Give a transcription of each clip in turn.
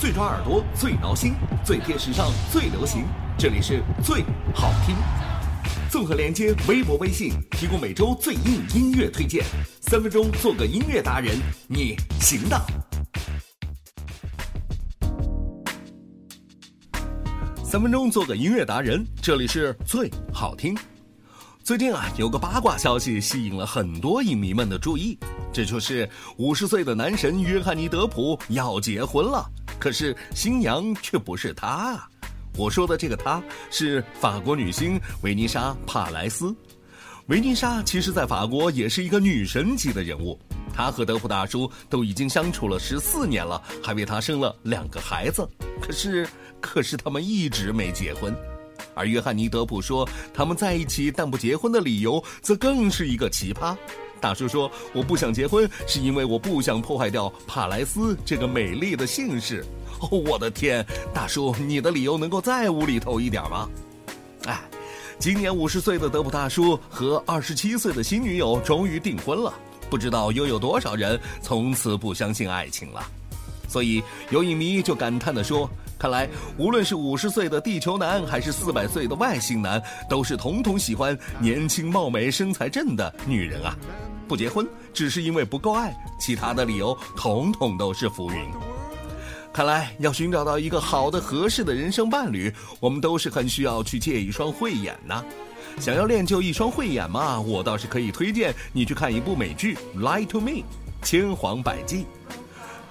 最抓耳朵，最挠心，最贴时尚，最流行，这里是最好听。综合连接微博微信，提供每周最硬音乐推荐，3分钟做个音乐达人，你行的。3分钟做个音乐达人，这里是最好听。最近啊，有个八卦消息吸引了很多影迷们的注意，这就是50岁的男神约翰尼·德普要结婚了，可是新娘却不是他啊。我说的这个他是法国女星维妮莎·帕莱斯。维妮莎其实在法国也是一个女神级的人物，她和德普大叔都已经相处了14年了，还为他生了2个孩子，可是他们一直没结婚。而约翰尼·德普说他们在一起但不结婚的理由则更是一个奇葩。大叔说，我不想结婚是因为我不想破坏掉帕莱斯这个美丽的姓氏。哦，我的天，大叔，你的理由能够再无厘头一点吗？哎，今年50岁的德普大叔和27岁的新女友终于订婚了，不知道又有多少人从此不相信爱情了。所以有影迷就感叹地说，看来无论是50岁的地球男还是400岁的外星男，都是统统喜欢年轻貌美身材正的女人啊，不结婚只是因为不够爱，其他的理由统统都是浮云。看来要寻找到一个好的合适的人生伴侣，我们都是很需要去借一双慧眼呐。想要练就一双慧眼嘛，我倒是可以推荐你去看一部美剧《Lie to Me》，千谎百计。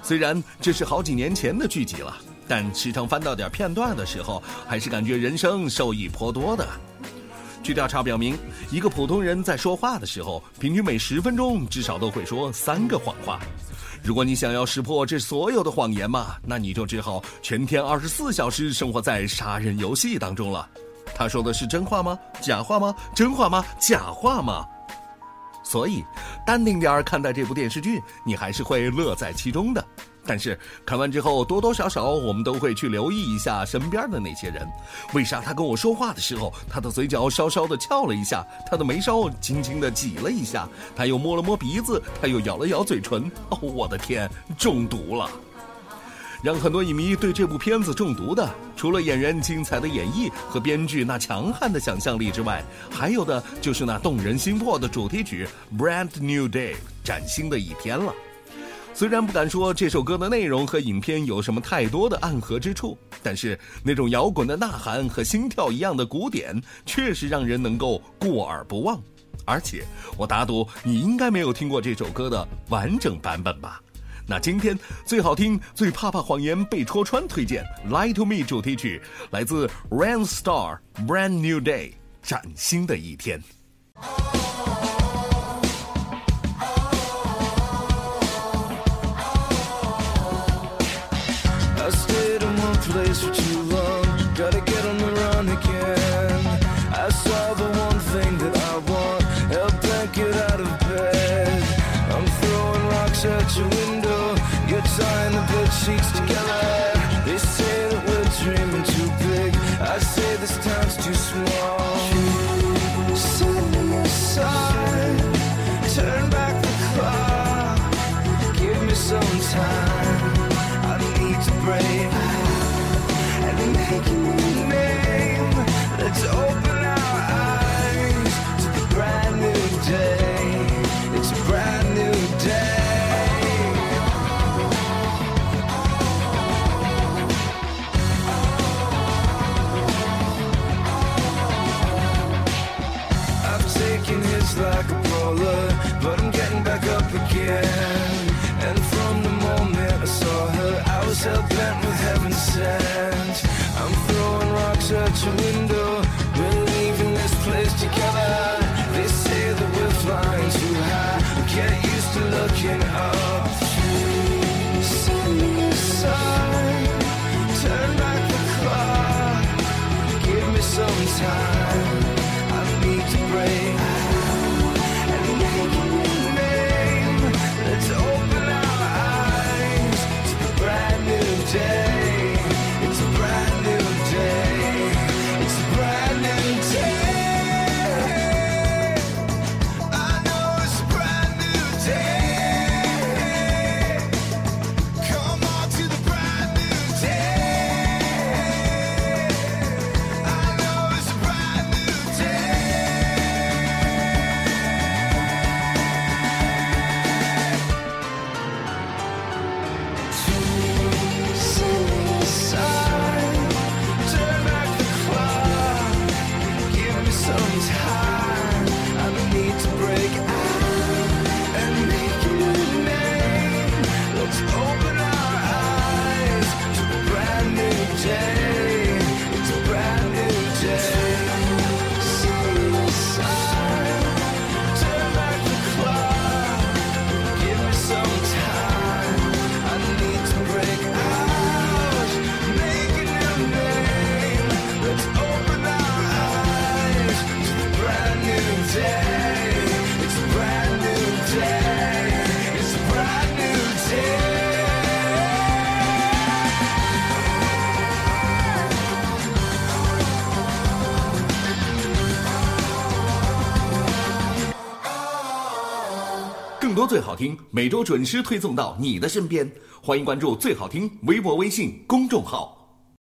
虽然这是好几年前的剧集了，但时常翻到点片段的时候，还是感觉人生受益颇多的。据调查表明，一个普通人在说话的时候，平均每10分钟至少都会说3个谎话。如果你想要识破这所有的谎言嘛，那你就只好全天24小时生活在杀人游戏当中了。他说的是真话吗？假话吗？真话吗？假话吗？所以淡定点看待这部电视剧，你还是会乐在其中的。但是看完之后，多多少少我们都会去留意一下身边的那些人。为啥他跟我说话的时候，他的嘴角稍稍的翘了一下，他的眉梢轻轻的挤了一下，他又摸了摸鼻子，他又咬了咬嘴唇。哦，我的天，中毒了。让很多影迷对这部片子中毒的，除了演员精彩的演绎和编剧那强悍的想象力之外，还有的就是那动人心魄的主题曲 Brand New Day， 崭新的一天了。虽然不敢说这首歌的内容和影片有什么太多的暗合之处，但是那种摇滚的呐喊和心跳一样的鼓点确实让人能够过耳不忘。而且我打赌你应该没有听过这首歌的完整版本吧。那今天最好听最怕谎言被戳穿推荐 Lie to Me 主题曲，来自 Randstar Brand New Day， 崭新的一天。I stayed in one place for too long, gotta get on the run again. I saw the one thing that I want, help and get out of bed. I'm throwing rocks at your window.Tying the bed sheets together. They say that we're dreaming too big. I say this town's too small. Send me a sign. Turn back the clock. Give me some time. I need to break and make a new name. Let's open our eyes to the brand new day. It's a brand new day.Like a bowler, but I'm getting back up again. And from the moment I saw her, I was hell bent with heaven sent. I'm throwing rocks at your window. We're leaving this place together. They say that we're flying too high. We get used to looking up. Send me a sign. Turn back the clock. Give me some time. I need to break. 多最好听，每周准时推送到你的身边。欢迎关注最好听微博微信公众号。